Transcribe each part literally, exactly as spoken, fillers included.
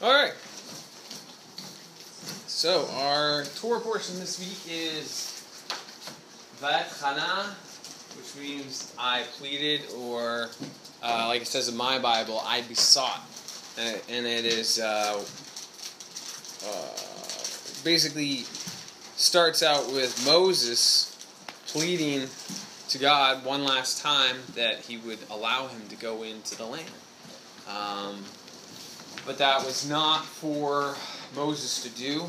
All right. So our Torah portion this week is Va'etchanan, which means I pleaded, or uh, like it says in my Bible, I besought. And it is uh, uh, basically starts out with Moses pleading to God one last time that he would allow him to go into the land. Um, but that was not for Moses to do.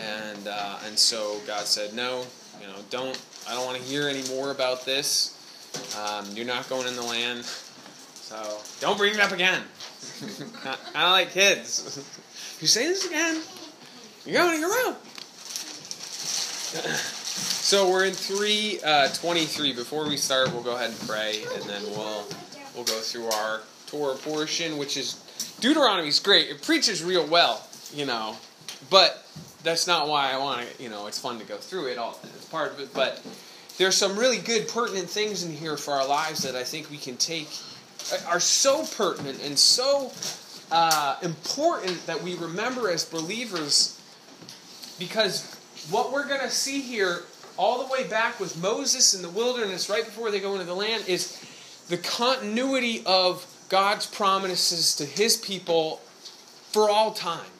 And uh, and so God said, no, you know, don't, I don't want to hear any more about this. Um, you're not going in the land. So don't bring it up again. Not, I don't like kids. If you say this again, you're going to your room. So we're in three uh, twenty-three. Before we start, we'll go ahead and pray, and then we'll we'll go through our Torah portion, which is Deuteronomy's great. It preaches real well, you know, but that's not why I want to. You know, it's fun to go through it all. It's part of it, but there's some really good pertinent things in here for our lives that I think we can take. Are so pertinent and so uh, important that we remember as believers, because what we're going to see here all the way back with Moses in the wilderness right before they go into the land is the continuity of God's promises to his people for all time.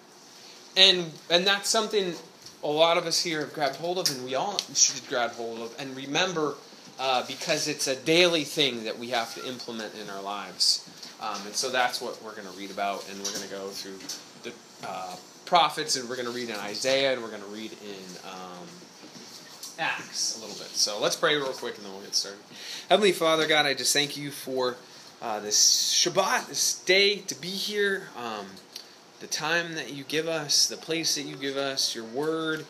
And and that's something a lot of us here have grabbed hold of, and we all should grab hold of and remember. Uh, because it's a daily thing that we have to implement in our lives. Um, and so that's what we're going to read about, and we're going to go through the uh, Prophets, and we're going to read in Isaiah, and we're going to read in um, Acts a little bit. So let's pray real quick, and then we'll get started. Heavenly Father, God, I just thank you for uh, this Shabbat, this day to be here, um, the time that you give us, the place that you give us, your word,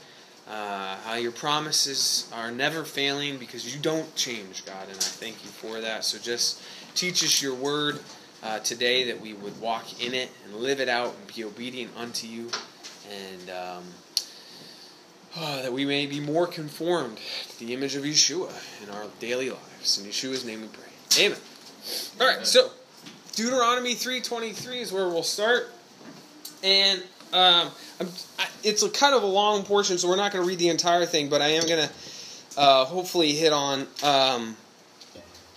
Uh, how your promises are never failing because you don't change, God, and I thank you for that. So just teach us your word uh, today, that we would walk in it and live it out and be obedient unto you, and um, oh, that we may be more conformed to the image of Yeshua in our daily lives. In Yeshua's name we pray. Amen. All right, so Deuteronomy three twenty-three is where we'll start, and Um, I'm, I, it's a kind of a long portion, so we're not going to read the entire thing, but I am going to uh, hopefully hit on um,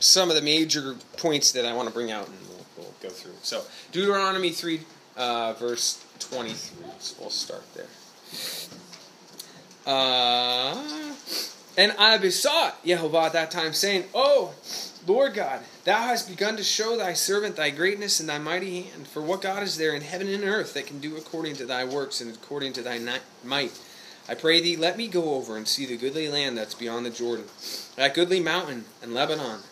some of the major points that I want to bring out, and we'll, we'll go through. So Deuteronomy three, uh, verse twenty-three, so we'll start there. Uh, and I besought Yehovah at that time, saying, "Oh, Lord God, thou hast begun to show thy servant thy greatness and thy mighty hand. For what God is there in heaven and earth that can do according to thy works and according to thy might? I pray thee, let me go over and see the goodly land that's beyond the Jordan, that goodly mountain and Lebanon."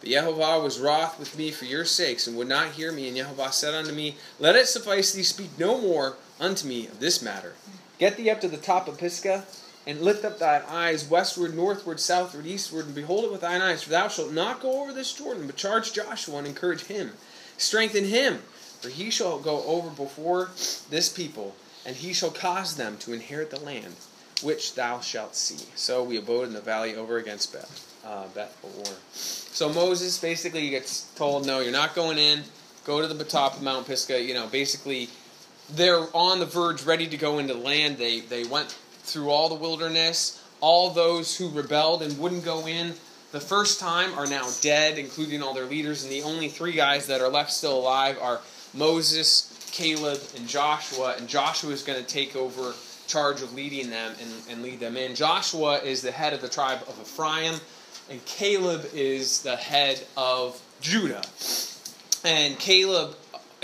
But Yehovah was wroth with me for your sakes, and would not hear me. And Yehovah said unto me, "Let it suffice thee, speak no more unto me of this matter. Get thee up to the top of Pisgah, and lift up thine eyes westward, northward, southward, eastward, and behold it with thine eyes. For thou shalt not go over this Jordan, but charge Joshua and encourage him. Strengthen him, for he shall go over before this people, and he shall cause them to inherit the land which thou shalt see." So we abode in the valley over against Beth, uh, Beth-peor. So Moses basically gets told, no, you're not going in. Go to the top of Mount Pisgah. You know, basically they're on the verge, ready to go into the land. They, they went through all the wilderness. All those who rebelled and wouldn't go in the first time are now dead, including all their leaders, and the only three guys that are left still alive are Moses, Caleb, and Joshua, and Joshua is going to take over charge of leading them and, and lead them in. Joshua is the head of the tribe of Ephraim, and Caleb is the head of Judah. And Caleb,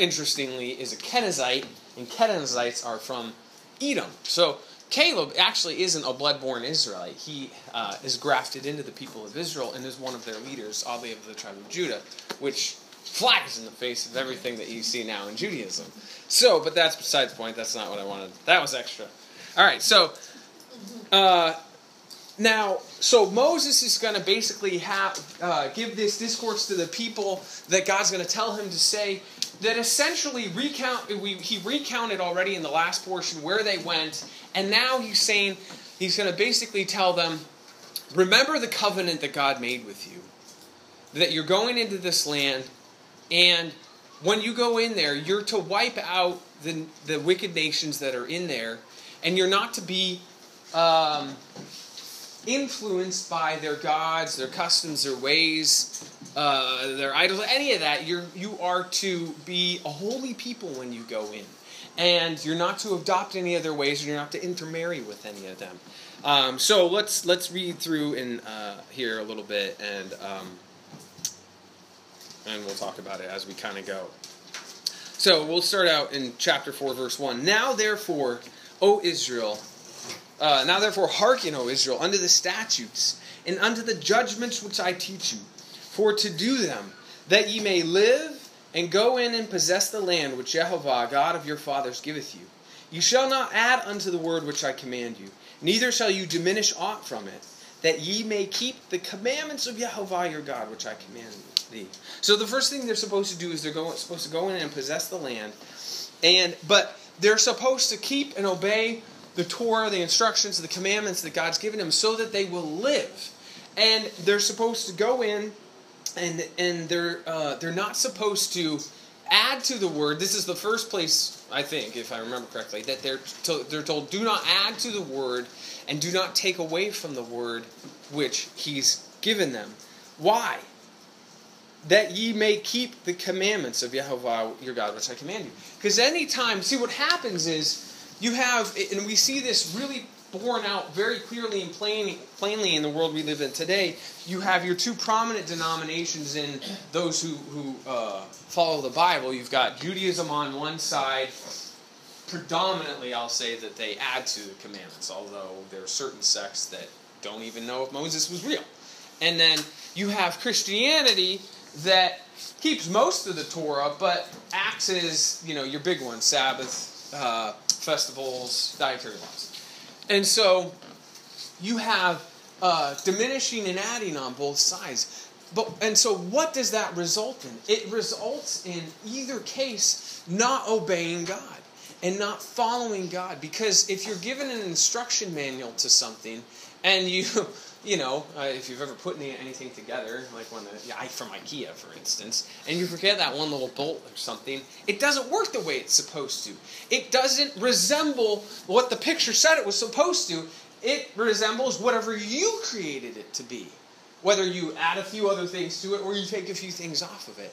interestingly, is a Kenizzite, and Kenizzites are from Edom. So Caleb actually isn't a blood-born Israelite. He uh, is grafted into the people of Israel and is one of their leaders, oddly, of the tribe of Judah, which flies in the face of everything that you see now in Judaism. So, but that's besides the point. That's not what I wanted. That was extra. All right, so uh, now, so Moses is going to basically have uh, give this discourse to the people that God's going to tell him to say, that essentially recount. We, he recounted already in the last portion where they went, and now he's saying, he's going to basically tell them, remember the covenant that God made with you, that you're going into this land, and when you go in there, you're to wipe out the the wicked nations that are in there, and you're not to be um, influenced by their gods, their customs, their ways, uh, their idols, any of that. You're, you are to be a holy people when you go in. And you're not to adopt any of their ways, and you're not to intermarry with any of them. Um, so let's let's read through in uh, here a little bit, and um, and we'll talk about it as we kind of go. So we'll start out in chapter four, verse one. Now therefore, O Israel, uh, now therefore hearken, O Israel, unto the statutes and unto the judgments which I teach you, for to do them, that ye may live. And go in and possess the land which Yehovah, God of your fathers, giveth you. You shall not add unto the word which I command you, neither shall you diminish aught from it, that ye may keep the commandments of Yehovah your God, which I command thee. So the first thing they're supposed to do is they're going, supposed to go in and possess the land, and but they're supposed to keep and obey the Torah, the instructions, the commandments that God's given them, so that they will live. And they're supposed to go in. And and they're uh, they're not supposed to add to the word. This is the first place, I think, if I remember correctly, that they're to, they're told, do not add to the word and do not take away from the word which he's given them. Why? That ye may keep the commandments of Yehovah your God, which I command you. Because any time, see what happens is you have, and we see this really borne out very clearly and plain, plainly in the world we live in today. You have your two prominent denominations in those who, who uh, follow the Bible. You've got Judaism on one side. Predominantly, I'll say that they add to the commandments, although there are certain sects that don't even know if Moses was real. And then you have Christianity that keeps most of the Torah, but Acts is, you know, your big one, Sabbath, uh, festivals, dietary laws. And so you have uh, diminishing and adding on both sides. But, and so what does that result in? It results in either case not obeying God and not following God. Because if you're given an instruction manual to something and you, you know, uh, if you've ever put anything together, like one that, yeah, from IKEA, for instance, and you forget that one little bolt or something, it doesn't work the way it's supposed to. It doesn't resemble what the picture said it was supposed to. It resembles whatever you created it to be, whether you add a few other things to it or you take a few things off of it.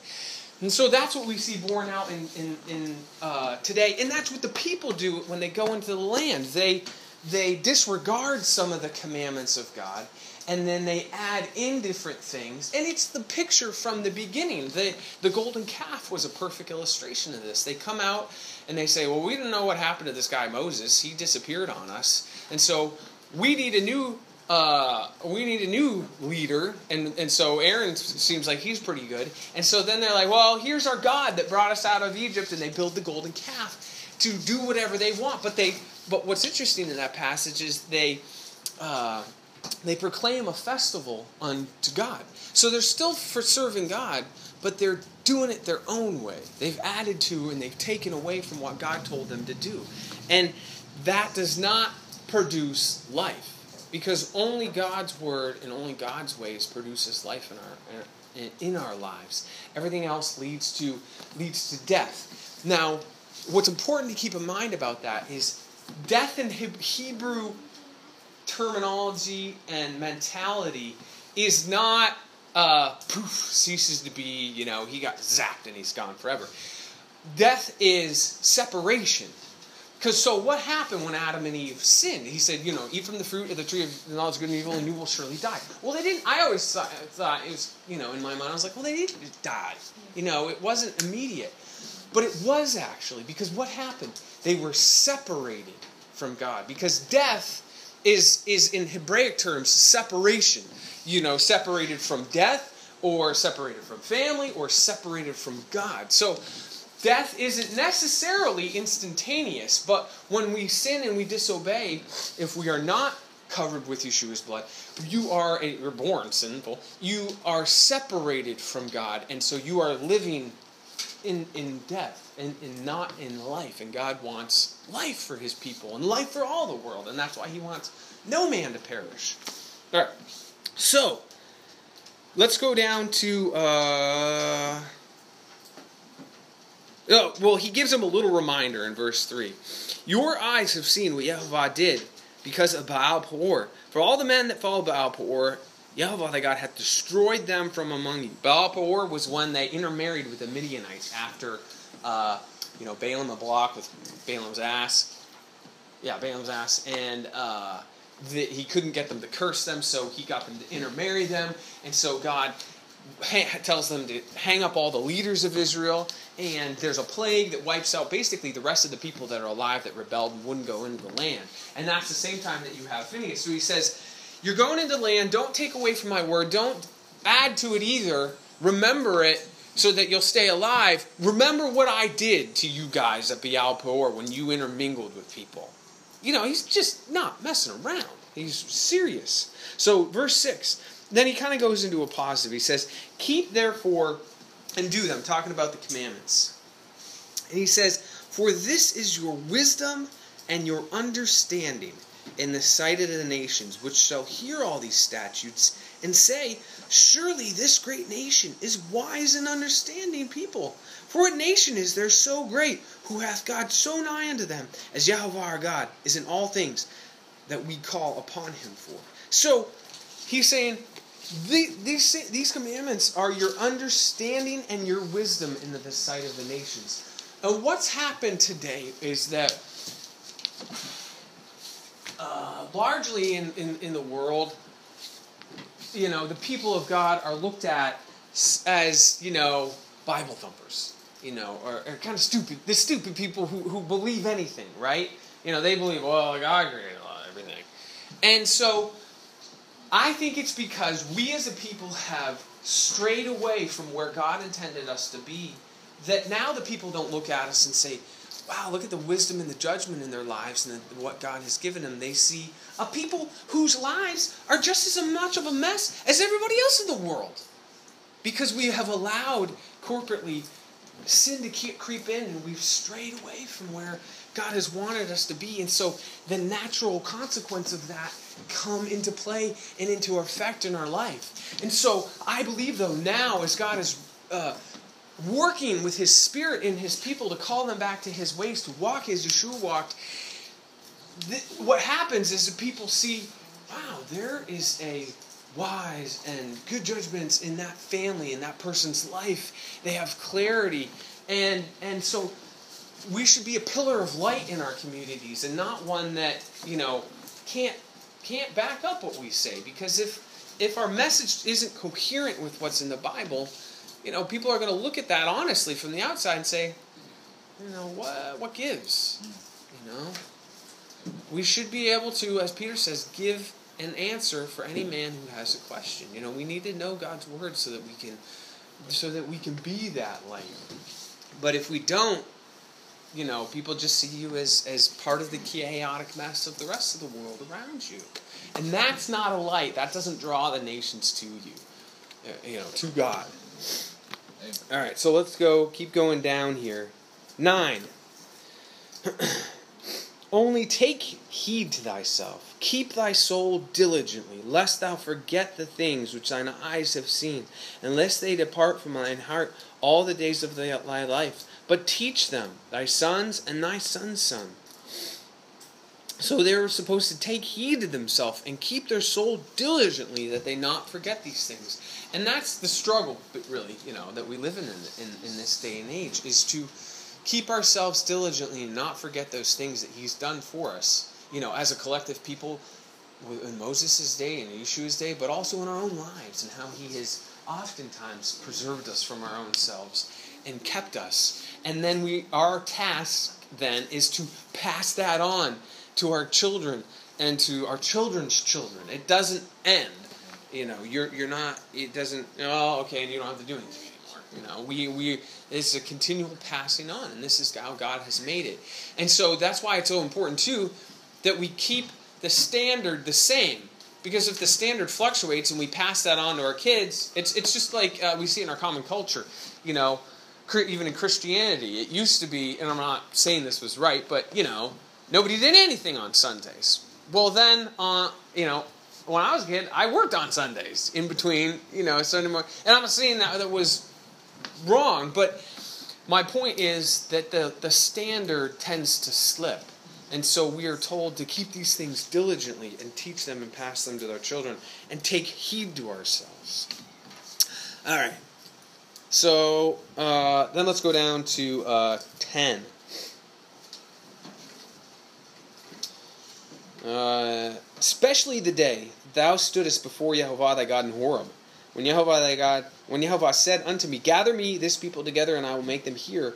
And so that's what we see borne out in, in, in uh, today. And that's what the people do when they go into the land. They... They disregard some of the commandments of God, and then they add in different things. And it's the picture from the beginning. The, the golden calf was a perfect illustration of this. They come out and they say, well, we don't know what happened to this guy Moses. He disappeared on us. And so we need a new uh, we need a new leader. And, and so Aaron seems like he's pretty good. And so then they're like, well, here's our God that brought us out of Egypt. And they build the golden calf to do whatever they want. But they... But what's interesting in that passage is they uh, they proclaim a festival unto God. So they're still for serving God, but they're doing it their own way. They've added to and they've taken away from what God told them to do. And that does not produce life, because only God's word and only God's ways produces life in our in our lives. Everything else leads to leads to death. Now, what's important to keep in mind about that is death in Hebrew terminology and mentality is not uh, poof, ceases to be, you know, he got zapped and he's gone forever. Death is separation. Because so what happened when Adam and Eve sinned? He said, you know, eat from the fruit of the tree of the knowledge of good and evil and you will surely die. Well, they didn't. I always thought, thought it was, you know, in my mind, I was like, well, they didn't die. You know, it wasn't immediate. But it was actually, because what happened? They were separated from God. Because death is, is in Hebraic terms, separation. You know, separated from death, or separated from family, or separated from God. So death isn't necessarily instantaneous, but when we sin and we disobey, if we are not covered with Yeshua's blood, you are, a, you're born sinful, you are separated from God, and so you are living In, in death and in, in not in life. And God wants life for his people and life for all the world. And that's why he wants no man to perish. All right. So, let's go down to uh, Oh, well, he gives him a little reminder in verse three. Your eyes have seen what Yehovah did because of Baal-peor. For all the men that followed Baal-peor, Yehovah, thy God, hath destroyed them from among you. Baal-peor was when they intermarried with the Midianites after uh, you know, Balaam the block with Balaam's ass. Yeah, Balaam's ass. And uh, the, he couldn't get them to curse them, so he got them to intermarry them. And so God tells them to hang up all the leaders of Israel, and there's a plague that wipes out basically the rest of the people that are alive that rebelled and wouldn't go into the land. And that's the same time that you have Phinehas. So he says, you're going into land, don't take away from my word, don't add to it either, remember it so that you'll stay alive. Remember what I did to you guys at Baal-peor when you intermingled with people. You know, he's just not messing around. He's serious. So verse six, then he kind of goes into a positive. He says, keep therefore and do them, talking about the commandments. And he says, for this is your wisdom and your understanding in the sight of the nations, which shall hear all these statutes and say, surely this great nation is wise and understanding people. For what nation is there so great, who hath God so nigh unto them, as Yehovah our God is in all things that we call upon him for? So he's saying, These, these, these commandments are your understanding and your wisdom in the, the sight of the nations. And what's happened today is that uh, largely in, in, in the world, you know, the people of God are looked at as, you know, Bible thumpers, you know, or, or kind of stupid, the stupid people who, who believe anything, right? You know, they believe, well, God created everything. And so I think it's because we as a people have strayed away from where God intended us to be, that now the people don't look at us and say, wow, look at the wisdom and the judgment in their lives and the, what God has given them. They see a people whose lives are just as much of a mess as everybody else in the world, because we have allowed corporately sin to keep, creep in, and we've strayed away from where God has wanted us to be. And so the natural consequence of that come into play and into effect in our life. And so I believe, though, now as God is uh, working with his Spirit in his people to call them back to his ways, to walk as Yeshua walked, th- what happens is that people see, wow, there is a wise and good judgments in that family, in that person's life. They have clarity. And, and so we should be a pillar of light in our communities, and not one that, you know, can't can't back up what we say. Because if if our message isn't coherent with what's in the Bible, you know, people are going to look at that honestly from the outside and say, you know, what what gives? You know, we should be able to, as Peter says, give an answer for any man who has a question. You know, we need to know God's word so that we can so that we can be that light. But if we don't, you know, people just see you as, as part of the chaotic mess of the rest of the world around you. And that's not a light. That doesn't draw the nations to you, you know, to God. All right, so let's go, keep going down here. Nine. Only take heed to thyself. Keep thy soul diligently, lest thou forget the things which thine eyes have seen, and lest they depart from thine heart all the days of thy life. But teach them, thy sons and thy son's son. So they were supposed to take heed to themselves and keep their soul diligently, that they not forget these things. And that's the struggle, but really, you know, that we live in in, in in this day and age, is to keep ourselves diligently and not forget those things that he's done for us. You know, as a collective people, in Moses' day and Yeshua's day, but also in our own lives, and how he has oftentimes preserved us from our own selves and kept us. And then we, our task then is to pass that on to our children and to our children's children. It doesn't end. You know, you're you're not, it doesn't, oh, okay, and you don't have to do anything anymore. You know, we, we, it's a continual passing on, and this is how God has made it. And so that's why it's so important, too, that we keep the standard the same. Because if the standard fluctuates and we pass that on to our kids, it's it's just like uh, we see in our common culture, you know, even in Christianity. It used to be, and I'm not saying this was right, but, you know, nobody did anything on Sundays. Well, then, uh, you know, when I was a kid, I worked on Sundays in between, you know, Sunday morning. And I'm not saying that that was wrong, but my point is that the, the standard tends to slip. And so we are told to keep these things diligently and teach them and pass them to their children and take heed to ourselves. All right. So uh, then let's go down to uh, ten. Uh, especially the day thou stoodest before Yehovah thy God in Horeb, when Yehovah thy God, when Yehovah said unto me, gather me this people together, and I will make them hear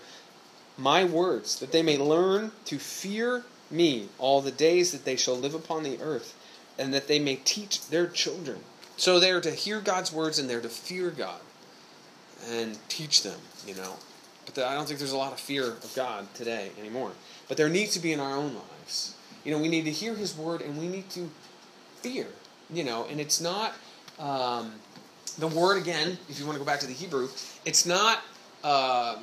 my words, that they may learn to fear me all the days that they shall live upon the earth, and that they may teach their children. So they are to hear God's words, and they are to fear God and teach them, you know. But the, I don't think there's a lot of fear of God today anymore. But there needs to be in our own lives. You know, we need to hear His word, and we need to fear, you know. And it's not, um, the word again, if you want to go back to the Hebrew, it's not uh,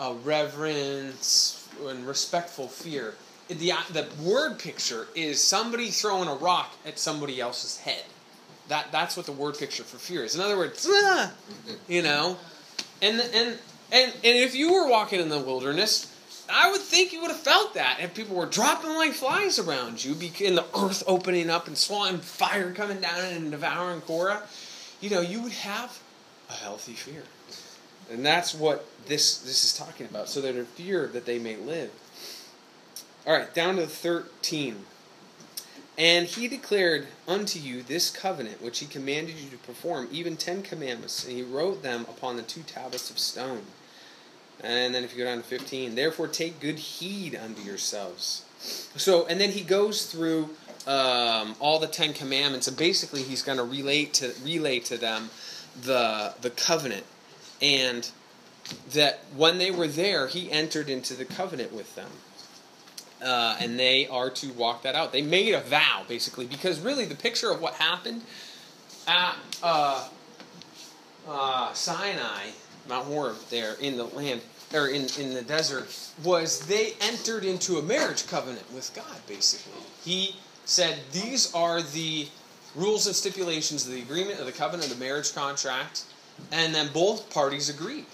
a reverence and respectful fear. The, the word picture is somebody throwing a rock at somebody else's head. That That's what the word picture for fear is. In other words, ah, you know. And, and, and, and if you were walking in the wilderness, I would think you would have felt that if people were dropping like flies around you, and the earth opening up and swallowing fire coming down and devouring Korah. You know, you would have a healthy fear. And that's what this this is talking about. So they're to fear that they may live. All right, down to thirteen. And he declared unto you this covenant, which he commanded you to perform, even ten commandments. And he wrote them upon the two tablets of stone. And then if you go down to fifteen, therefore take good heed unto yourselves. So, and then he goes through um, all the Ten Commandments, and basically he's going to relate to relay to them the the covenant, and that when they were there, he entered into the covenant with them, uh, and they are to walk that out. They made a vow, basically, because really the picture of what happened at uh, uh, Sinai, Mount Horeb, there in the land, or in, in the desert, was they entered into a marriage covenant with God, basically. He said, these are the rules and stipulations of the agreement, of the covenant, of the marriage contract, and then both parties agreed.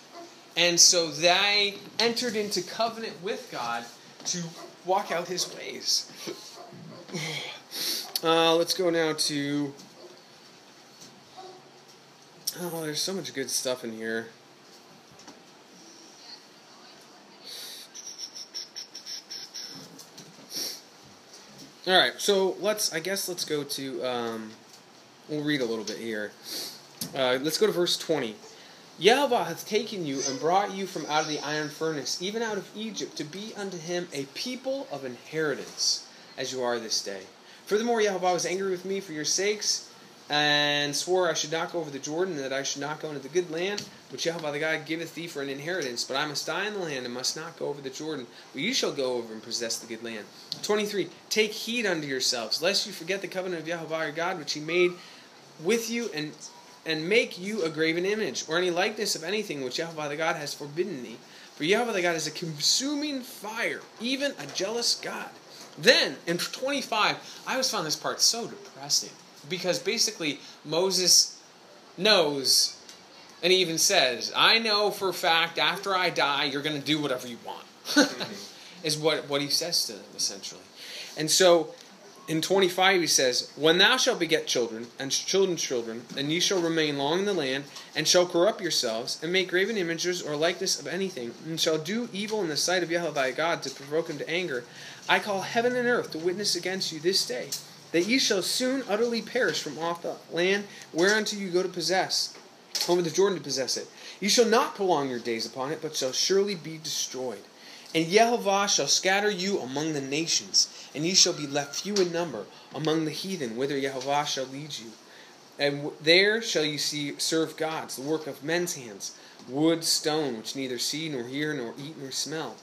And so they entered into covenant with God to walk out His ways. uh, let's go now to... Oh, there's so much good stuff in here. All right, so let's, I guess let's go to, um, we'll read a little bit here. Uh, let's go to verse twenty. Yehovah hath taken you and brought you from out of the iron furnace, even out of Egypt, to be unto Him a people of inheritance, as you are this day. Furthermore, Yehovah was angry with me for your sakes, and swore I should not go over the Jordan, and that I should not go into the good land, which Yehovah the God giveth thee for an inheritance. But I must die in the land, and must not go over the Jordan. But you shall go over and possess the good land. twenty-three. Take heed unto yourselves, lest you forget the covenant of Yehovah your God, which He made with you, and and make you a graven image, or any likeness of anything which Yehovah the God has forbidden thee. For Yehovah the God is a consuming fire, even a jealous God. Then, in twenty-five, I always found this part so depressing. Because basically, Moses knows, and he even says, I know for a fact, after I die, you're going to do whatever you want, is what, what he says to them, essentially. And so, in twenty-five, he says, when thou shalt beget children, and children's children, and ye shall remain long in the land, and shall corrupt yourselves, and make graven images or likeness of anything, and shall do evil in the sight of Yehovah thy God to provoke Him to anger, I call heaven and earth to witness against you this day, that ye shall soon utterly perish from off the land whereunto you go to possess, over the Jordan to possess it. Ye shall not prolong your days upon it, but shall surely be destroyed. And Yehovah shall scatter you among the nations, and ye shall be left few in number among the heathen, whither Yehovah shall lead you. And there shall ye see serve gods, the work of men's hands, wood, stone, which neither see nor hear nor eat nor smell.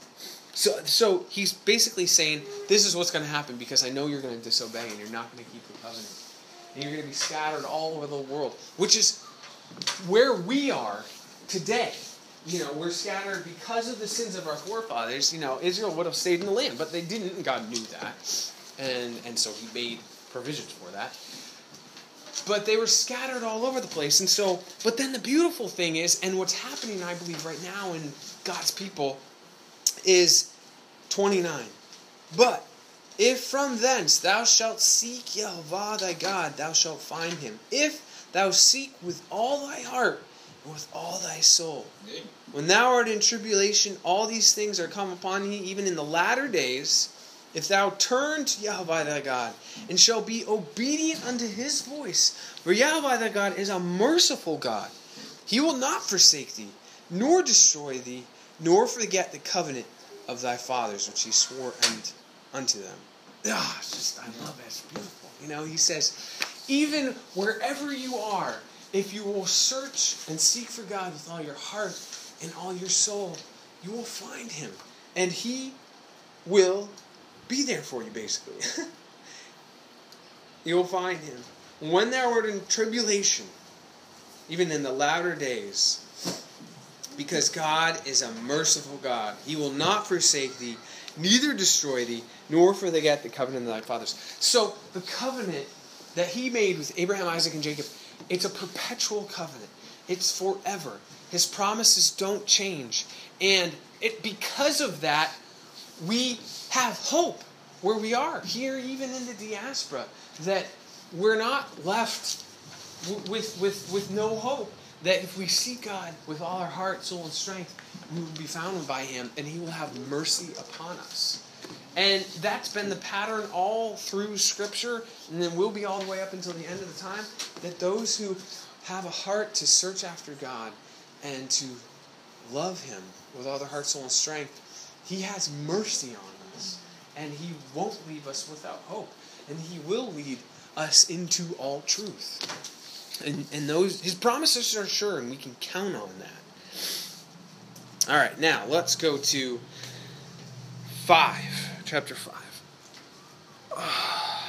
So so he's basically saying, this is what's going to happen because I know you're going to disobey and you're not going to keep the covenant. And you're going to be scattered all over the world, which is where we are today. You know, we're scattered because of the sins of our forefathers. You know, Israel would have stayed in the land, but they didn't, and God knew that. And, and so He made provisions for that. But they were scattered all over the place. And so, but then the beautiful thing is, and what's happening, I believe, right now in God's people is twenty-nine. But if from thence thou shalt seek Yehovah thy God, thou shalt find him. If thou seek with all thy heart and with all thy soul. When thou art in tribulation, all these things are come upon thee, even in the latter days. If thou turn to Yehovah thy God, and shall be obedient unto his voice, for Yehovah thy God is a merciful God. He will not forsake thee, nor destroy thee, nor forget the covenant of thy fathers, which he swore unto them. Ah, it's just, I love it. It's beautiful. You know, he says, even wherever you are, if you will search and seek for God with all your heart and all your soul, you will find him. And he will be there for you, basically. You will find him. When thou art in tribulation, even in the latter days, because God is a merciful God. He will not forsake thee, neither destroy thee, nor forget the covenant of thy fathers. So, the covenant that he made with Abraham, Isaac, and Jacob, it's a perpetual covenant. It's forever. His promises don't change. And it because of that, we have hope where we are, here even in the diaspora, that we're not left w- with, with, with no hope, that if we seek God with all our heart, soul, and strength, we will be found by him, and he will have mercy upon us. And that's been the pattern all through Scripture, and then we'll be all the way up until the end of the time, that those who have a heart to search after God and to love him with all their heart, soul, and strength, he has mercy on us, and he won't leave us without hope, and he will lead us into all truth. And, and those his promises are sure, and we can count on that. All right, now let's go to five, chapter five. Uh,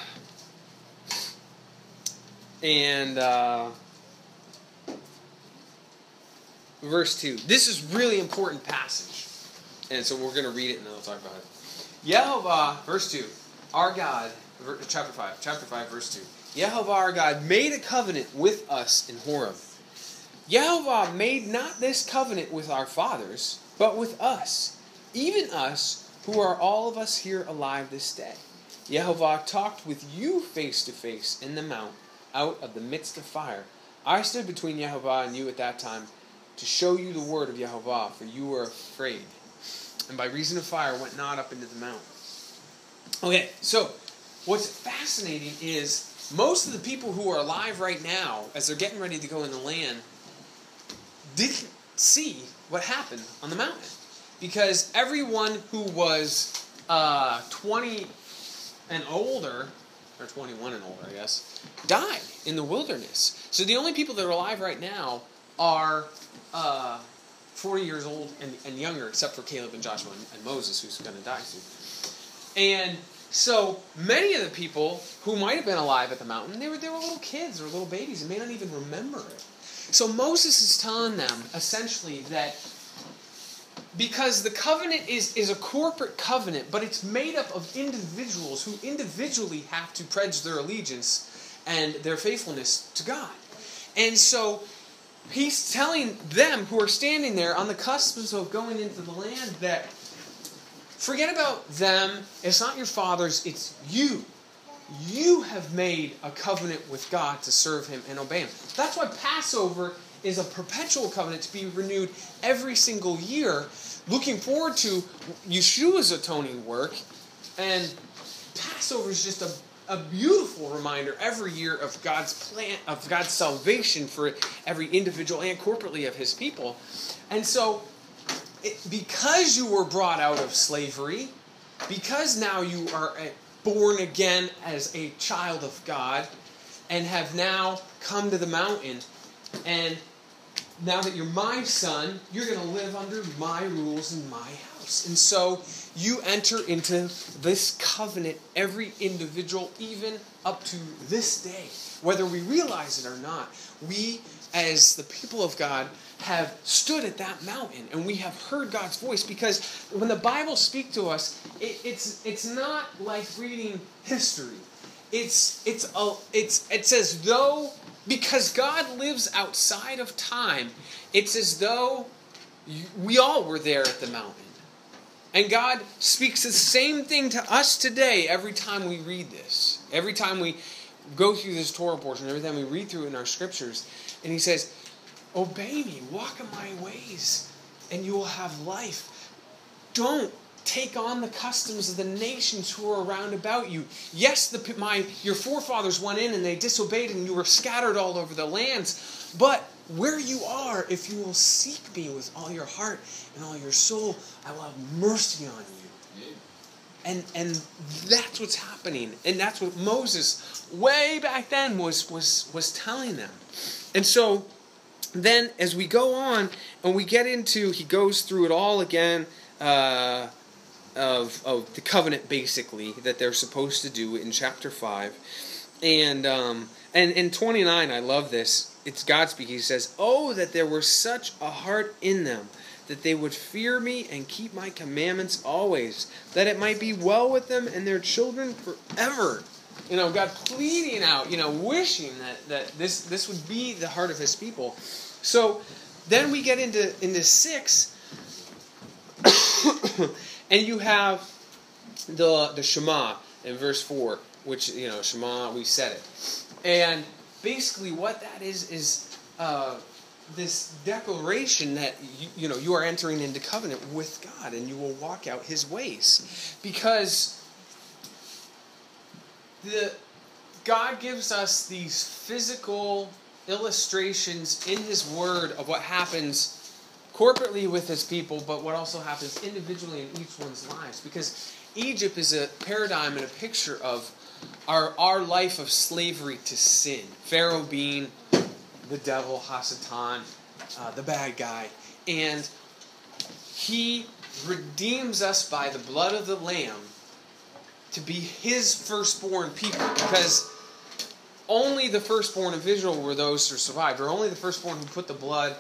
and uh, verse two. This is really important passage. And so we're going to read it and then we'll talk about it. Yehovah, verse two, our God, chapter five, chapter five, verse two. Yehovah, our God, made a covenant with us in Horeb. Yehovah made not this covenant with our fathers, but with us, even us, who are all of us here alive this day. Yehovah talked with you face to face in the mount, out of the midst of fire. I stood between Yehovah and you at that time, to show you the word of Yehovah, for you were afraid. And by reason of fire went not up into the mount. Okay, so what's fascinating is most of the people who are alive right now, as they're getting ready to go in the land, didn't see what happened on the mountain. Because everyone who was uh, twenty and older, or twenty-one and older, I guess, died in the wilderness. So the only people that are alive right now are Uh, forty years old and, and younger, except for Caleb and Joshua and, and Moses, who's going to die soon. And so many of the people who might have been alive at the mountain, they were they were little kids or little babies and may not even remember it. So Moses is telling them, essentially, that because the covenant is, is a corporate covenant, but it's made up of individuals who individually have to pledge their allegiance and their faithfulness to God. And so he's telling them who are standing there on the cusp of going into the land that forget about them. It's not your fathers. It's you. You have made a covenant with God to serve him and obey him. That's why Passover is a perpetual covenant to be renewed every single year, looking forward to Yeshua's atoning work. And Passover is just a A beautiful reminder every year of God's plan, of God's salvation for every individual and corporately of his people. And so, it, because you were brought out of slavery, because now you are a, born again as a child of God, and have now come to the mountain, and now that you're my son, you're going to live under my rules in my house. And so you enter into this covenant, every individual, even up to this day. Whether we realize it or not, we, as the people of God, have stood at that mountain, and we have heard God's voice. Because when the Bible speaks to us, it, it's it's not like reading history. It's it's a, it's it's as though Because God lives outside of time, it's as though we all were there at the mountain. And God speaks the same thing to us today every time we read this. Every time we go through this Torah portion, every time we read through it in our scriptures. And he says, obey me, walk in my ways, and you will have life. Don't take on the customs of the nations who are around about you. Yes, the, my, your forefathers went in and they disobeyed and you were scattered all over the lands. But where you are, if you will seek me with all your heart and all your soul, I will have mercy on you. And and that's what's happening. And that's what Moses, way back then, was was was telling them. And so then as we go on and we get into, he goes through it all again, uh, Of, of the covenant, basically, that they're supposed to do in chapter five. And um, and in twenty-nine, I love this. It's God speaking. He says, oh, that there were such a heart in them, that they would fear me and keep my commandments always, that it might be well with them and their children forever. You know, God pleading out, you know, wishing that, that this, this would be the heart of his people. So then we get into, into six. And you have the the Shema in verse four, which, you know, Shema, we said it. And basically what that is is uh, this declaration that, you, you know, you are entering into covenant with God and you will walk out his ways. Because the God gives us these physical illustrations in his word of what happens corporately with his people, but what also happens individually in each one's lives. Because Egypt is a paradigm and a picture of our our life of slavery to sin. Pharaoh being the devil, Hasatan, uh, the bad guy. And he redeems us by the blood of the Lamb to be his firstborn people. Because only the firstborn of Israel were those who survived, or only the firstborn who put the blood...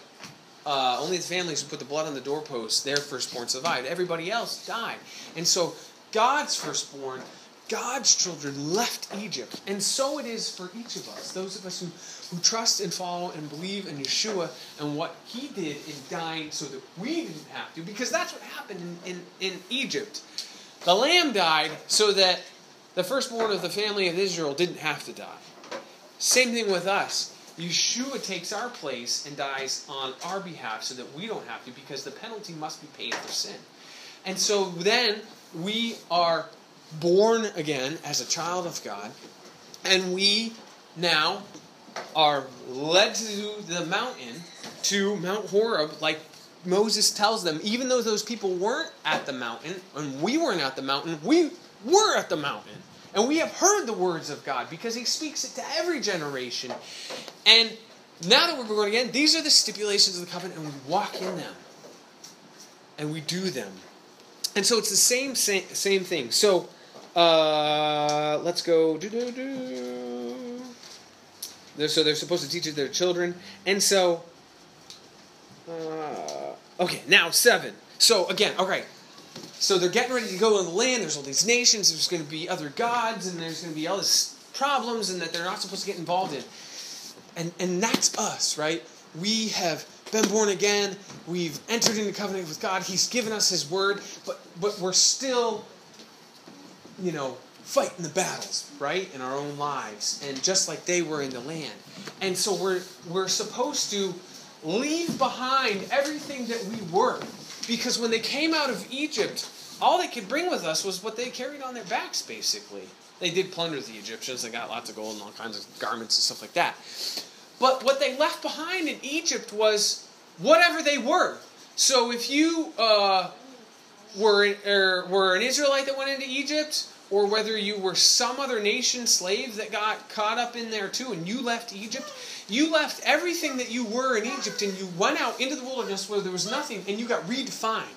Uh, only the families who put the blood on the doorposts, their firstborn survived. Everybody else died. And so God's firstborn, God's children left Egypt. And so it is for each of us, those of us who, who trust and follow and believe in Yeshua and what he did in dying so that we didn't have to. Because that's what happened in, in, in Egypt. The lamb died so that the firstborn of the family of Israel didn't have to die. Same thing with us. Yeshua takes our place and dies on our behalf so that we don't have to, because the penalty must be paid for sin. And so then we are born again as a child of God, and we now are led to the mountain, to Mount Horeb, like Moses tells them. Even though those people weren't at the mountain, and we weren't at the mountain, we were at the mountain. And we have heard the words of God, because he speaks it to every generation. And now that we're born again, these are the stipulations of the covenant, and we walk in them. And we do them. And so it's the same same, same thing. So uh, let's go. Doo-doo-doo. They're, so they're supposed to teach it to their children. And so, uh, okay, now seven. So again, all right. So they're getting ready to go in the land. There's all these nations. There's going to be other gods. And there's going to be all these problems and that they're not supposed to get involved in. And and that's us, right? We have been born again. We've entered into covenant with God. He's given us his word. But, but we're still, you know, fighting the battles, right? In our own lives. And just like they were in the land. And so we're we're supposed to leave behind everything that we were. Because when they came out of Egypt, all they could bring with us was what they carried on their backs, basically. They did plunder the Egyptians. They got lots of gold and all kinds of garments and stuff like that. But what they left behind in Egypt was whatever they were. So if you uh, were, or were an Israelite that went into Egypt, or whether you were some other nation slave that got caught up in there too, and you left Egypt, you left everything that you were in Egypt, and you went out into the wilderness where there was nothing, and you got redefined.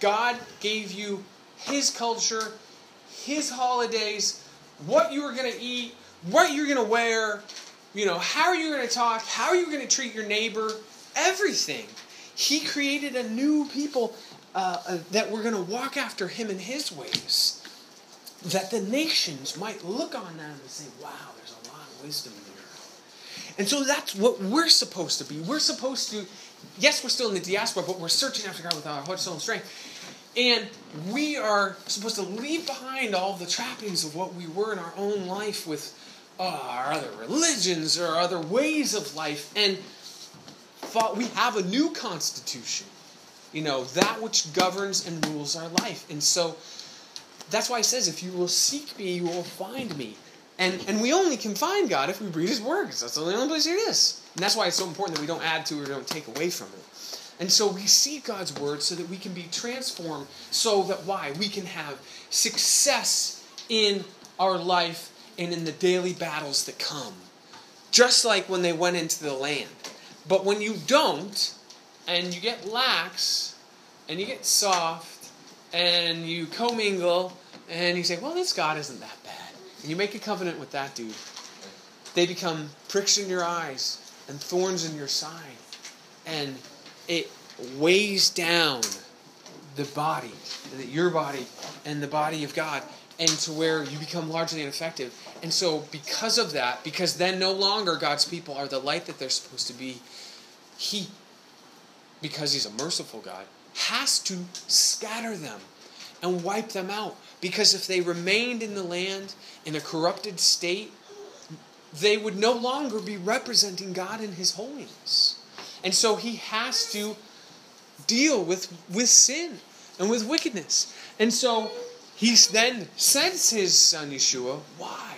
God gave you his culture, his holidays, what you were going to eat, what you were going to wear, you know, how are you going to talk, how are you going to treat your neighbor, everything. He created a new people uh, that were going to walk after him in his ways, that the nations might look on them and say, wow, there's a lot of wisdom in. And so that's what we're supposed to be. We're supposed to, yes, we're still in the diaspora, but we're searching after God with our heart, soul, and strength. And we are supposed to leave behind all the trappings of what we were in our own life with uh, our other religions or other ways of life. And we have a new constitution, you know, that which governs and rules our life. And so that's why it says, if you will seek me, you will find me. And and we only can find God if we read his word, because that's the only place he is. And that's why it's so important that we don't add to it or don't take away from it. And so we see God's word so that we can be transformed, so that why? We can have success in our life and in the daily battles that come. Just like when they went into the land. But when you don't, and you get lax, and you get soft, and you commingle, and you say, well, this God isn't that bad. And you make a covenant with that dude. They become pricks in your eyes and thorns in your side. And it weighs down the body, your body, and the body of God, and to where you become largely ineffective. And so because of that, because then no longer God's people are the light that they're supposed to be, he, because he's a merciful God, has to scatter them and wipe them out. Because if they remained in the land in a corrupted state, they would no longer be representing God in his holiness. And so he has to deal with, with sin and with wickedness. And so he then sends his son Yeshua. Why?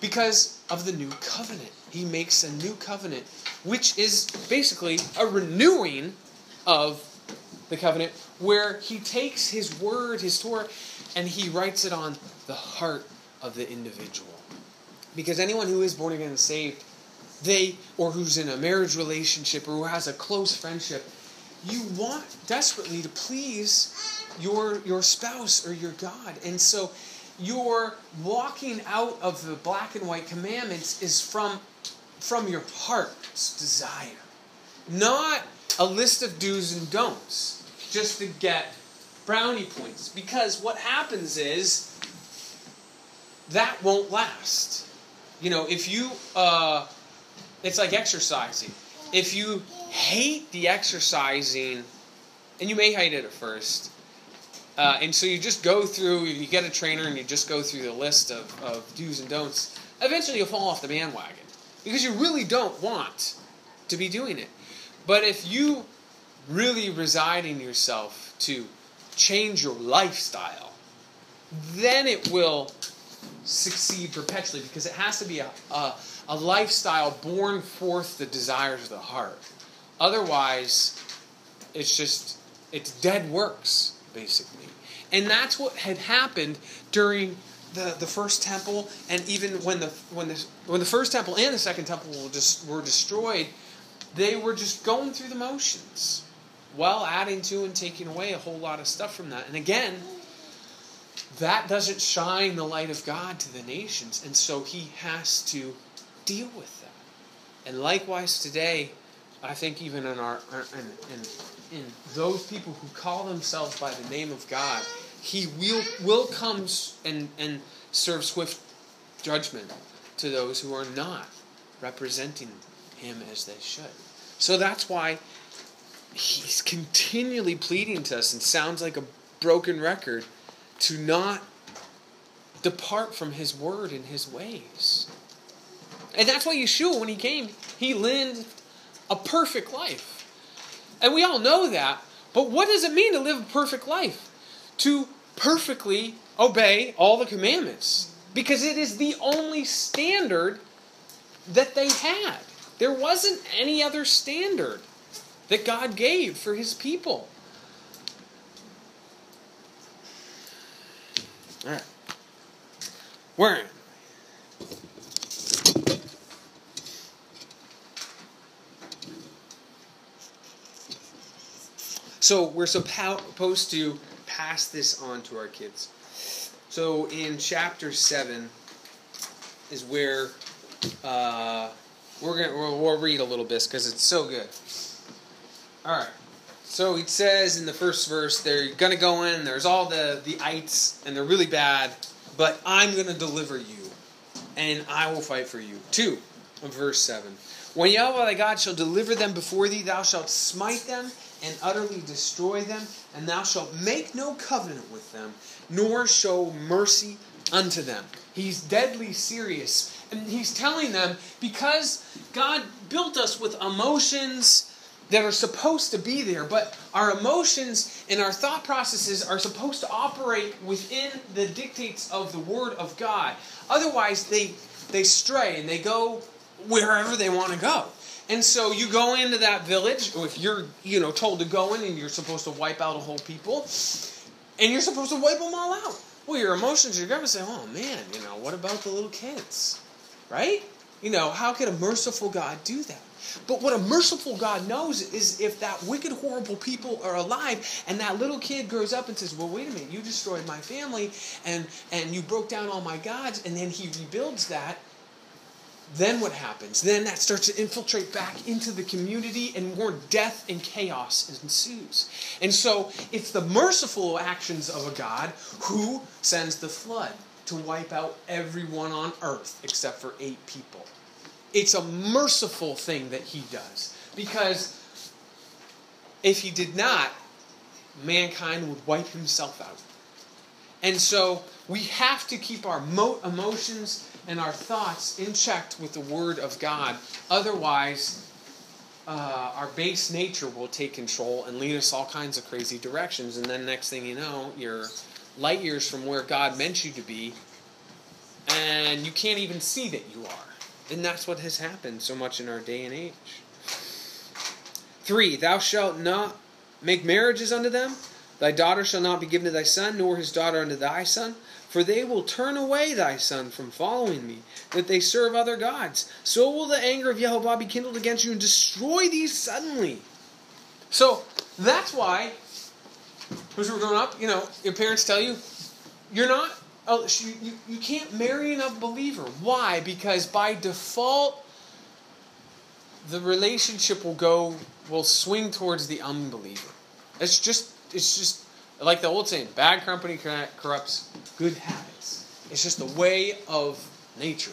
Because of the new covenant. He makes a new covenant, which is basically a renewing of the covenant, where he takes his word, his Torah, and he writes it on the heart of the individual. Because anyone who is born again and saved, they, or who's in a marriage relationship, or who has a close friendship, you want desperately to please your your spouse or your God. And so your walking out of the black and white commandments is from, from your heart's desire. Not a list of do's and don'ts just to get brownie points. Because what happens is that won't last. You know, if you... Uh, It's like exercising. If you hate the exercising, and you may hate it at first, uh, and so you just go through, you get a trainer and you just go through the list of, of do's and don'ts, eventually you'll fall off the bandwagon. Because you really don't want to be doing it. But if you really reside in yourself to change your lifestyle, then it will succeed perpetually, because it has to be a... a A lifestyle born forth the desires of the heart. Otherwise, it's just, it's dead works, basically. And that's what had happened during the, the first temple, and even when the when the when the first temple and the second temple were, just, were destroyed, they were just going through the motions, while adding to and taking away a whole lot of stuff from that. And again, that doesn't shine the light of God to the nations, and so he has to deal with that. And likewise today, I think even in our in, in, in those people who call themselves by the name of God, he will will come and, and serve swift judgment to those who are not representing him as they should. So that's why he's continually pleading to us, and sounds like a broken record, to not depart from his word and his ways. And that's why Yeshua, when he came, he lived a perfect life. And we all know that. But what does it mean to live a perfect life? To perfectly obey all the commandments. Because it is the only standard that they had. There wasn't any other standard that God gave for his people. All right. We're in. So we're supposed to pass this on to our kids. So in chapter seven is where uh, we're gonna we'll, we'll read a little bit because it's so good. All right. So it says in the first verse, they're gonna go in. There's all the the ites, and they're really bad. But I'm gonna deliver you, and I will fight for you. Two, of verse seven. When Yehovah thy God shall deliver them before thee, thou shalt smite them and utterly destroy them, and thou shalt make no covenant with them, nor show mercy unto them. He's deadly serious. And he's telling them, because God built us with emotions that are supposed to be there, but our emotions and our thought processes are supposed to operate within the dictates of the Word of God. Otherwise, they they stray and they go wherever they want to go. And so you go into that village, or if you're you know told to go in and you're supposed to wipe out a whole people, and you're supposed to wipe them all out. Well, your emotions, you're going to say, oh man, you know, what about the little kids? Right? You know, how could a merciful God do that? But what a merciful God knows is if that wicked, horrible people are alive and that little kid grows up and says, well, wait a minute, you destroyed my family and, and you broke down all my gods, and then he rebuilds that, then what happens? Then that starts to infiltrate back into the community and more death and chaos ensues. And so it's the merciful actions of a God who sends the flood to wipe out everyone on earth except for eight people. It's a merciful thing that he does, because if he did not, mankind would wipe himself out. And so we have to keep our mo- emotions and our thoughts in check with the Word of God. Otherwise, uh, our base nature will take control and lead us all kinds of crazy directions. And then next thing you know, you're light years from where God meant you to be, and you can't even see that you are. And that's what has happened so much in our day and age. Three, thou shalt not make marriages unto them. Thy daughter shall not be given to thy son, nor his daughter unto thy son. For they will turn away thy son from following me, that they serve other gods. So will the anger of Yehovah be kindled against you, and destroy thee suddenly. So that's why, as we were growing up, you know, your parents tell you, you're not, oh, you, you can't marry an unbeliever. Why? Because by default, the relationship will go, will swing towards the unbeliever. It's just, it's just like the old saying, bad company corrupts good habits. It's just the way of nature.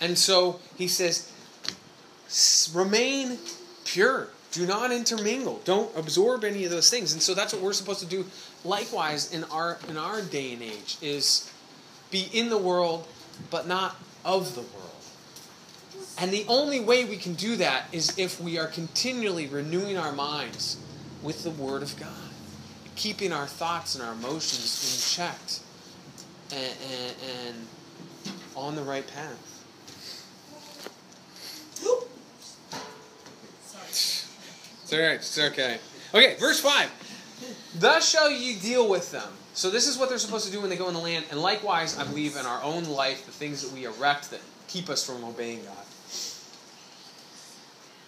And so he says, remain pure. Do not intermingle. Don't absorb any of those things. And so that's what we're supposed to do likewise in our in our day and age, is be in the world but not of the world. And the only way we can do that is if we are continually renewing our minds with the Word of God, keeping our thoughts and our emotions in check and, and, and on the right path. Whoop. It's all right. It's okay. Okay, verse five. Thus shall ye deal with them. So this is what they're supposed to do when they go in the land. And likewise, I believe, in our own life, the things that we erect that keep us from obeying God.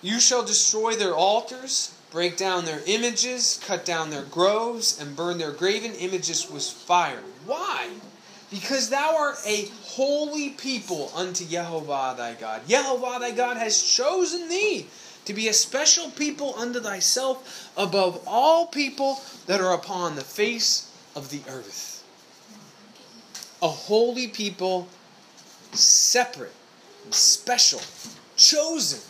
You shall destroy their altars, break down their images, cut down their groves, and burn their graven images with fire. Why? Because thou art a holy people unto Yehovah thy God. Yehovah thy God has chosen thee to be a special people unto thyself above all people that are upon the face of the earth. A holy people, separate, special, chosen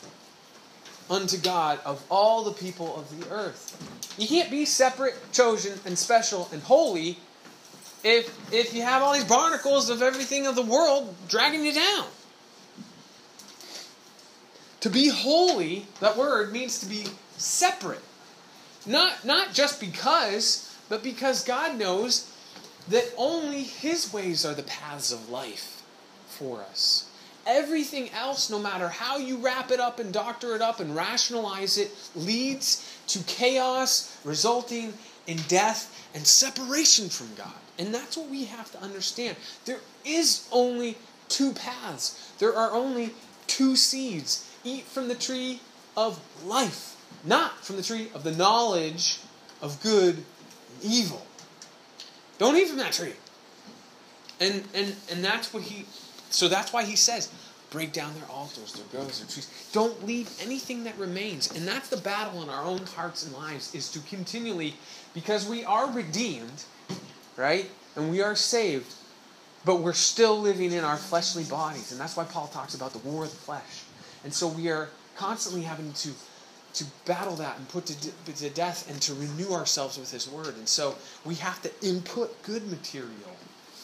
unto God of all the people of the earth. You can't be separate, chosen, and special, and holy if if you have all these barnacles of everything of the world dragging you down. To be holy, that word means to be separate. Not, not just because, but because God knows that only His ways are the paths of life for us. Everything else, no matter how you wrap it up and doctor it up and rationalize it, leads to chaos, resulting in death and separation from God. And that's what we have to understand. There is only two paths. There are only two seeds. Eat from the tree of life, not from the tree of the knowledge of good and evil. Don't eat from that tree. And and and that's what he, so that's why he says, break down their altars, their groves, their trees. Don't leave anything that remains. And that's the battle in our own hearts and lives, is to continually, because we are redeemed, right? And we are saved, but we're still living in our fleshly bodies. And that's why Paul talks about the war of the flesh. And so we are constantly having to to battle that and put to, de- to death and to renew ourselves with His Word. And so we have to input good material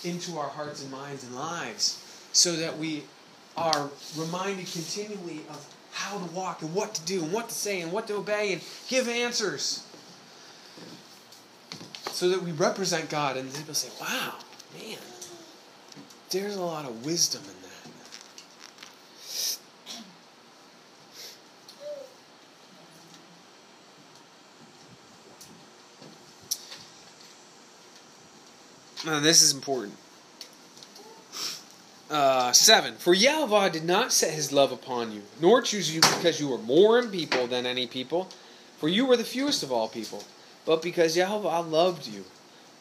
into our hearts and minds and lives so that we are reminded continually of how to walk and what to do and what to say and what to obey and give answers so that we represent God. And people say, wow, man, there's a lot of wisdom in that. Now, this is important. Uh, seven. For Yehovah did not set His love upon you, nor choose you because you were more in people than any people, for you were the fewest of all people, but because Yehovah loved you,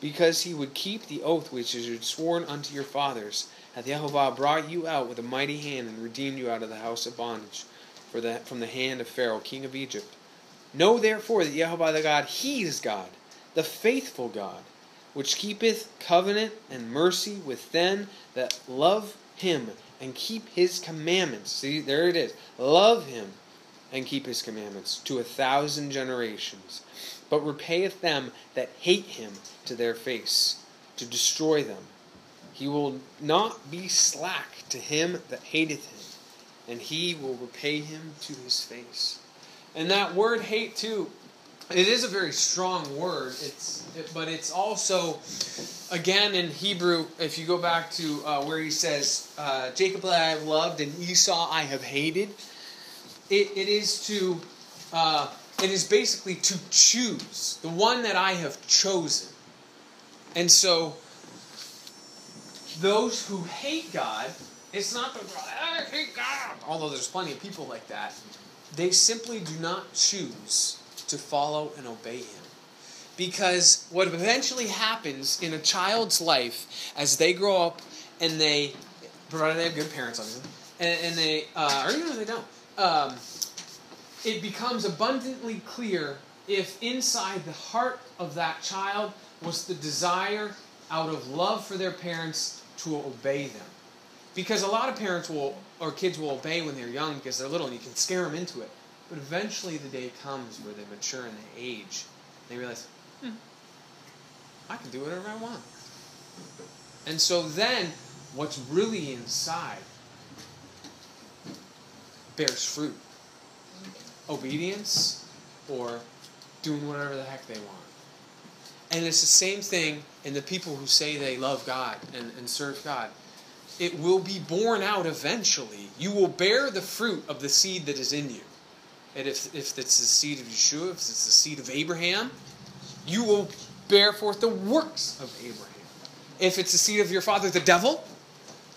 because He would keep the oath which He had sworn unto your fathers, hath Yehovah brought you out with a mighty hand and redeemed you out of the house of bondage for the, from the hand of Pharaoh, king of Egypt. Know therefore that Yehovah the God, He is God, the faithful God, which keepeth covenant and mercy with them that love Him and keep His commandments. See, there it is. Love Him and keep His commandments to a thousand generations, but repayeth them that hate Him to their face, to destroy them. He will not be slack to him that hateth Him, and He will repay him to his face. And that word hate too, it is a very strong word, it's, it, but it's also, again in Hebrew, if you go back to uh, where he says, uh, Jacob I have loved and Esau I have hated, it, it is to, uh, it is basically to choose, the one that I have chosen. And so, those who hate God, it's not the, I hate God, although there's plenty of people like that, they simply do not choose to follow and obey Him. Because what eventually happens in a child's life as they grow up and they, provided they have good parents, obviously, and, and they, uh, or even if they don't, um, it becomes abundantly clear if inside the heart of that child was the desire out of love for their parents to obey them. Because a lot of parents will, or kids will obey when they're young because they're little and you can scare them into it. But eventually the day comes where they mature in the age. They realize, hmm, I can do whatever I want. And so then, what's really inside bears fruit. Obedience or doing whatever the heck they want. And it's the same thing in the people who say they love God and, and serve God. It will be born out eventually. You will bear the fruit of the seed that is in you. And if, if it's the seed of Yeshua, if it's the seed of Abraham, you will bear forth the works of Abraham. If it's the seed of your father, the devil,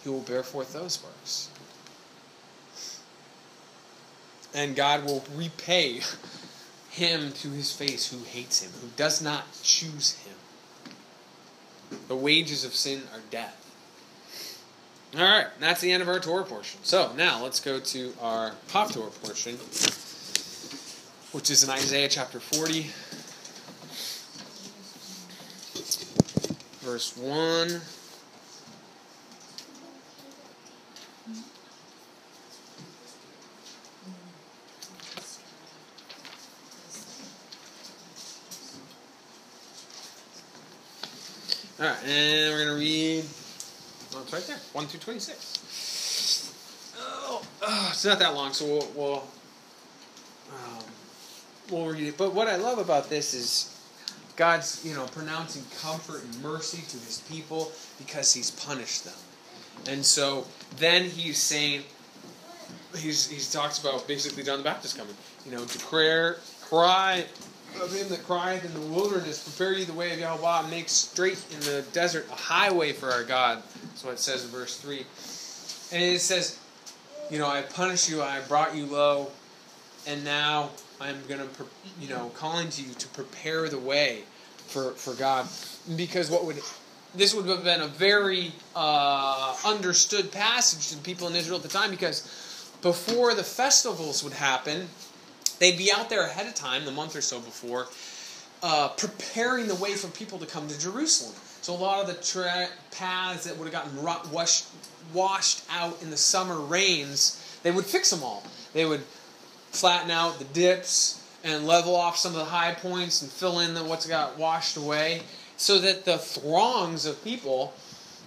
you will bear forth those works. And God will repay him to his face who hates Him, who does not choose Him. The wages of sin are death. All right, that's the end of our Torah portion. So now let's go to our Pop Torah portion, which is in Isaiah chapter forty, verse one. All right, and we're going to read, well, it's right there, one through twenty-six. Oh, oh it's not that long, so we'll... we'll um, We'll read it. But what I love about this is God's, you know, pronouncing comfort and mercy to His people because He's punished them. And so then He's saying, He's He talks about basically John the Baptist coming. You know, declare, cry of Him that crieth in the wilderness, prepare ye the way of Yehovah, make straight in the desert a highway for our God. That's what it says in verse three. And it says, you know, I punished you, I brought you low, and now I'm going to, you know, calling to you to prepare the way for, for God. Because what would, this would have been a very uh, understood passage to the people in Israel at the time, because before the festivals would happen, they'd be out there ahead of time, the month or so before, uh, preparing the way for people to come to Jerusalem. So a lot of the tra- paths that would have gotten rot- washed, washed out in the summer rains, They would fix them all. They would flatten out the dips and level off some of the high points and fill in the what's got washed away so that the throngs of people,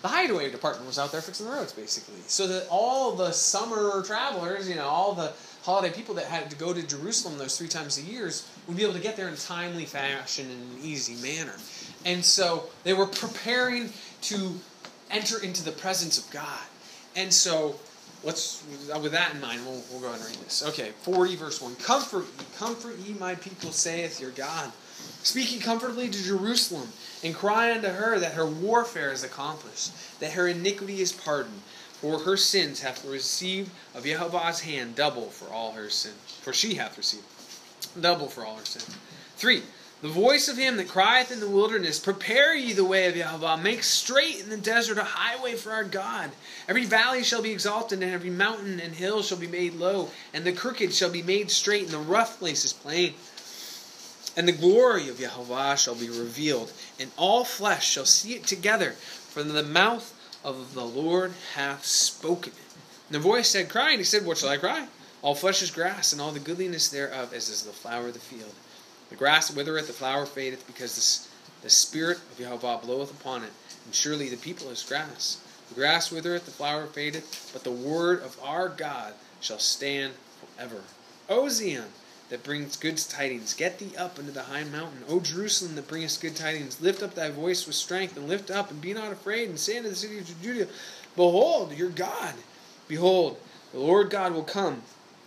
the highway department was out there fixing the roads basically, so that all the summer travelers, you know, all the holiday people that had to go to Jerusalem those three times a year would be able to get there in a timely fashion and an easy manner. And so they were preparing to enter into the presence of God. And so let's, with that in mind, we'll, we'll go ahead and read this. Okay, forty verse one. Comfort ye, comfort ye my people, saith your God. Speaking comfortably to Jerusalem, and cry unto her that her warfare is accomplished, that her iniquity is pardoned. For her sins hath received of Yehovah's hand double for all her sin. For she hath received double for all her sin. Three, the voice of him that crieth in the wilderness, prepare ye the way of Yehovah, make straight in the desert a highway for our God. Every valley shall be exalted, and every mountain and hill shall be made low, and the crooked shall be made straight, and the rough places plain. And the glory of Yehovah shall be revealed, and all flesh shall see it together, for the mouth of the Lord hath spoken it. And the voice said, cry, and he said, what shall I cry? All flesh is grass, and all the goodliness thereof is as the flower of the field. The grass withereth, the flower fadeth, because the Spirit of Yehovah bloweth upon it. And surely the people is grass. The grass withereth, the flower fadeth, but the word of our God shall stand forever. O Zion, that brings good tidings, get thee up into the high mountain. O Jerusalem, that bringest good tidings, lift up thy voice with strength, and lift up, and be not afraid, and say unto the city of Judah, behold, your God. Behold, the Lord God will come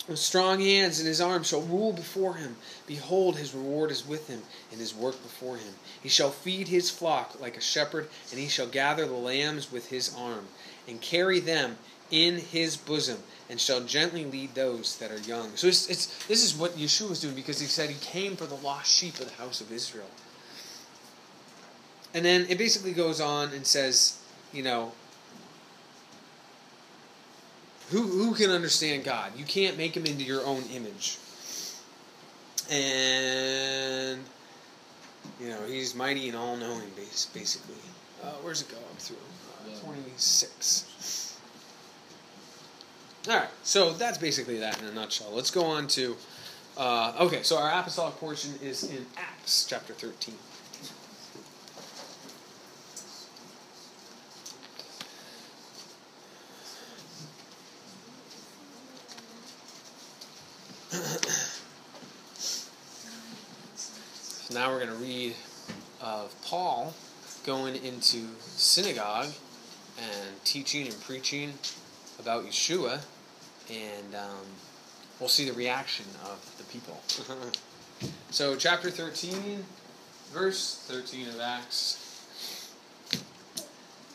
with strong hands, and his arm shall rule before him. Behold, his reward is with him, and his work before him. He shall feed his flock like a shepherd, and he shall gather the lambs with his arm, and carry them in his bosom, and shall gently lead those that are young. So it's, it's this is what Yeshua was doing, because he said he came for the lost sheep of the house of Israel. And then it basically goes on and says, you know, Who who can understand God? You can't make him into your own image. And, you know, he's mighty and all-knowing, basically. Uh, where's it go up through? Uh, twenty-six. All right, so that's basically that in a nutshell. Let's go on to, uh, okay, so our apostolic portion is in Acts chapter thirteen. So now we're going to read of Paul going into synagogue and teaching and preaching about Yeshua, and um, we'll see the reaction of the people. So chapter thirteen, verse thirteen of Acts.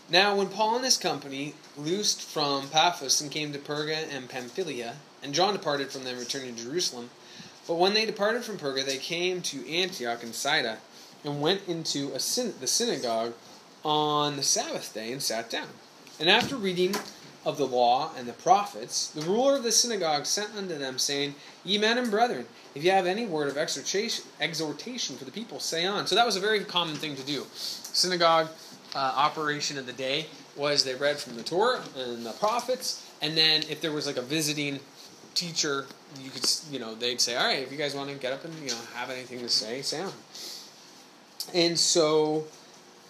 Now when Paul and his company loosed from Paphos and came to Perga and Pamphylia, and John departed from them, returning to Jerusalem. But when they departed from Perga, they came to Antioch and Sidon, and went into a syn- the synagogue on the Sabbath day, and sat down. And after reading of the law and the prophets, the ruler of the synagogue sent unto them, saying, Ye men and brethren, if ye have any word of exhortation, exhortation for the people, say on. So that was a very common thing to do. Synagogue uh, operation of the day was they read from the Torah and the prophets, and then if there was like a visiting teacher, you could, you know, they'd say, all right, if you guys want to get up and, you know, have anything to say, say on. And so,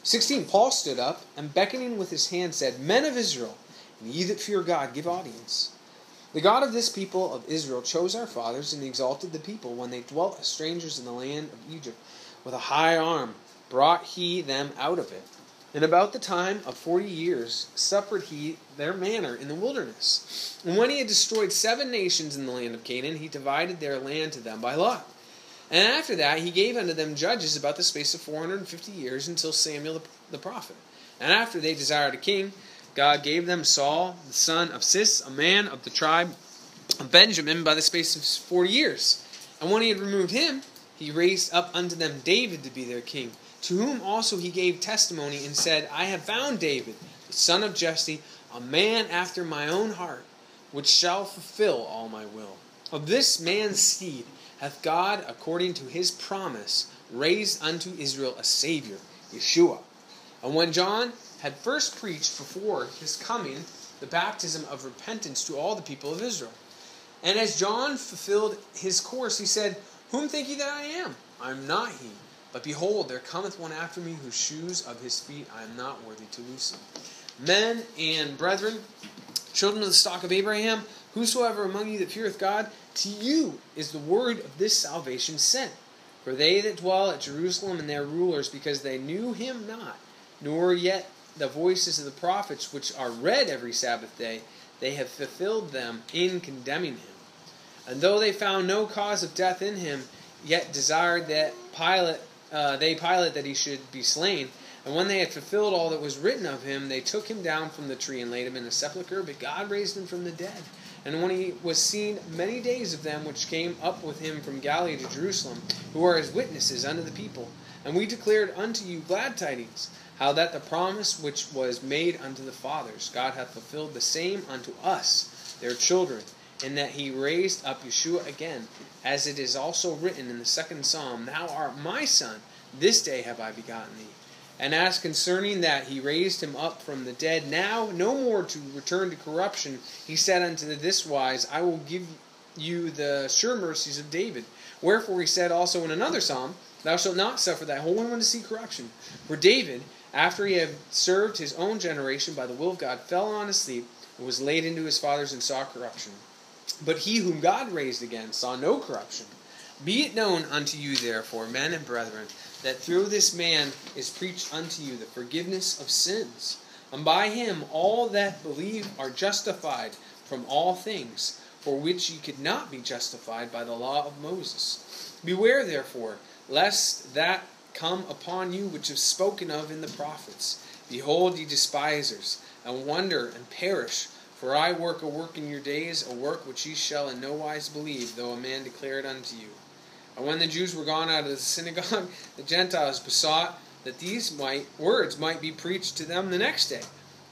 sixteen, Paul stood up, and beckoning with his hand said, Men of Israel, and ye that fear God, give audience. The God of this people of Israel chose our fathers, and exalted the people when they dwelt as strangers in the land of Egypt. With a high arm brought he them out of it. And about the time of forty years suffered he their manner in the wilderness. And when he had destroyed seven nations in the land of Canaan, he divided their land to them by lot. And after that he gave unto them judges about the space of four hundred and fifty years, until Samuel the prophet. And after they desired a king, God gave them Saul, the son of Cis, a man of the tribe of Benjamin, by the space of forty years. And when he had removed him, he raised up unto them David to be their king, to whom also he gave testimony, and said, I have found David, the son of Jesse, a man after my own heart, which shall fulfill all my will. Of this man's seed hath God, according to his promise, raised unto Israel a Savior, Yeshua. And when John had first preached before his coming the baptism of repentance to all the people of Israel, And as John fulfilled his course, he said, "Whom think ye that I am? I am not he. But behold, there cometh one after me, whose shoes of his feet I am not worthy to loosen. Men and brethren, children of the stock of Abraham, whosoever among you that feareth God, to you is the word of this salvation sent. For they that dwell at Jerusalem and their rulers, because they knew him not, nor yet the voices of the prophets which are read every Sabbath day, they have fulfilled them in condemning him. And though they found no cause of death in him, yet desired that Pilate, uh, they Pilate that he should be slain. And when they had fulfilled all that was written of him, they took him down from the tree and laid him in a sepulchre, but God raised him from the dead. And when he was seen many days of them which came up with him from Galilee to Jerusalem, who are his witnesses unto the people. And we declared unto you glad tidings, how that the promise which was made unto the fathers, God hath fulfilled the same unto us, their children, and that he raised up Yeshua again, as it is also written in the second Psalm, Thou art my son, this day have I begotten thee. And as concerning that he raised him up from the dead, now no more to return to corruption, he said unto this wise, I will give you the sure mercies of David. Wherefore he said also in another psalm, Thou shalt not suffer thy holy one to see corruption. For David, after he had served his own generation by the will of God, fell on his sleep, and was laid into his fathers, and saw corruption. But he whom God raised again saw no corruption. Be it known unto you, therefore, men and brethren, that through this man is preached unto you the forgiveness of sins. And by him all that believe are justified from all things, for which ye could not be justified by the law of Moses. Beware, therefore, lest that come upon you which is spoken of in the prophets. Behold, ye despisers, and wonder and perish. For I work a work in your days, a work which ye shall in no wise believe, though a man declare it unto you. And when the Jews were gone out of the synagogue, the Gentiles besought that these might, words might be preached to them the next day.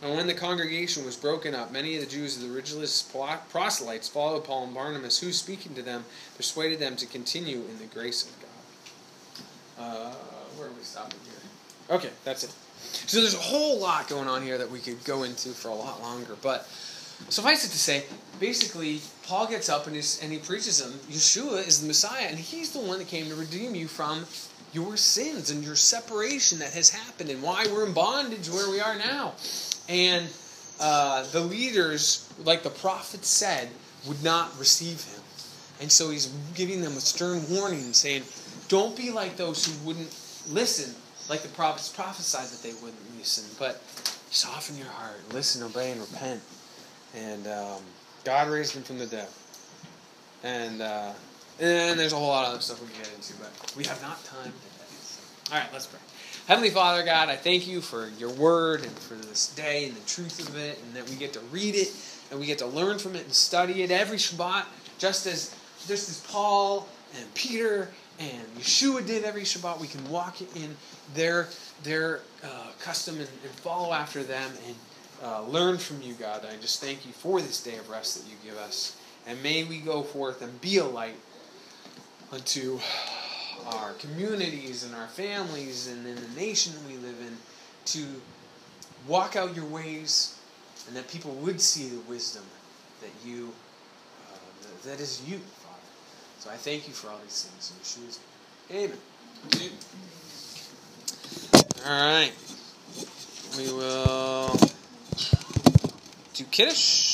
And when the congregation was broken up, many of the Jews of the originalist proselytes followed Paul and Barnabas, who, speaking to them, persuaded them to continue in the grace of God. Uh, where are we stopping here? Okay, that's it. So there's a whole lot going on here that we could go into for a lot longer, but suffice it to say, basically, Paul gets up and, is, and he preaches them. Yeshua is the Messiah, and he's the one that came to redeem you from your sins and your separation that has happened and why we're in bondage where we are now. And uh, the leaders, like the prophet said, would not receive him. And so he's giving them a stern warning, saying, don't be like those who wouldn't listen, like the prophets prophesied that they wouldn't listen, but soften your heart, listen, obey, and repent. And um, God raised him from the dead. And uh, and there's a whole lot of other stuff we can get into, but we have not time today. So. All right, let's pray. Heavenly Father, God, I thank you for your word and for this day and the truth of it, and that we get to read it and we get to learn from it and study it every Shabbat, just as just as Paul and Peter and Yeshua did every Shabbat. We can walk in their their uh, custom and, and follow after them and Uh, learn from you, God. I just thank you for this day of rest that you give us. And may we go forth and be a light unto our communities and our families and in the nation we live in, to walk out your ways, and that people would see the wisdom that you, uh, that is you, Father. So I thank you for all these things. In Yeshua's name. Amen. All right. We will... Kiddish.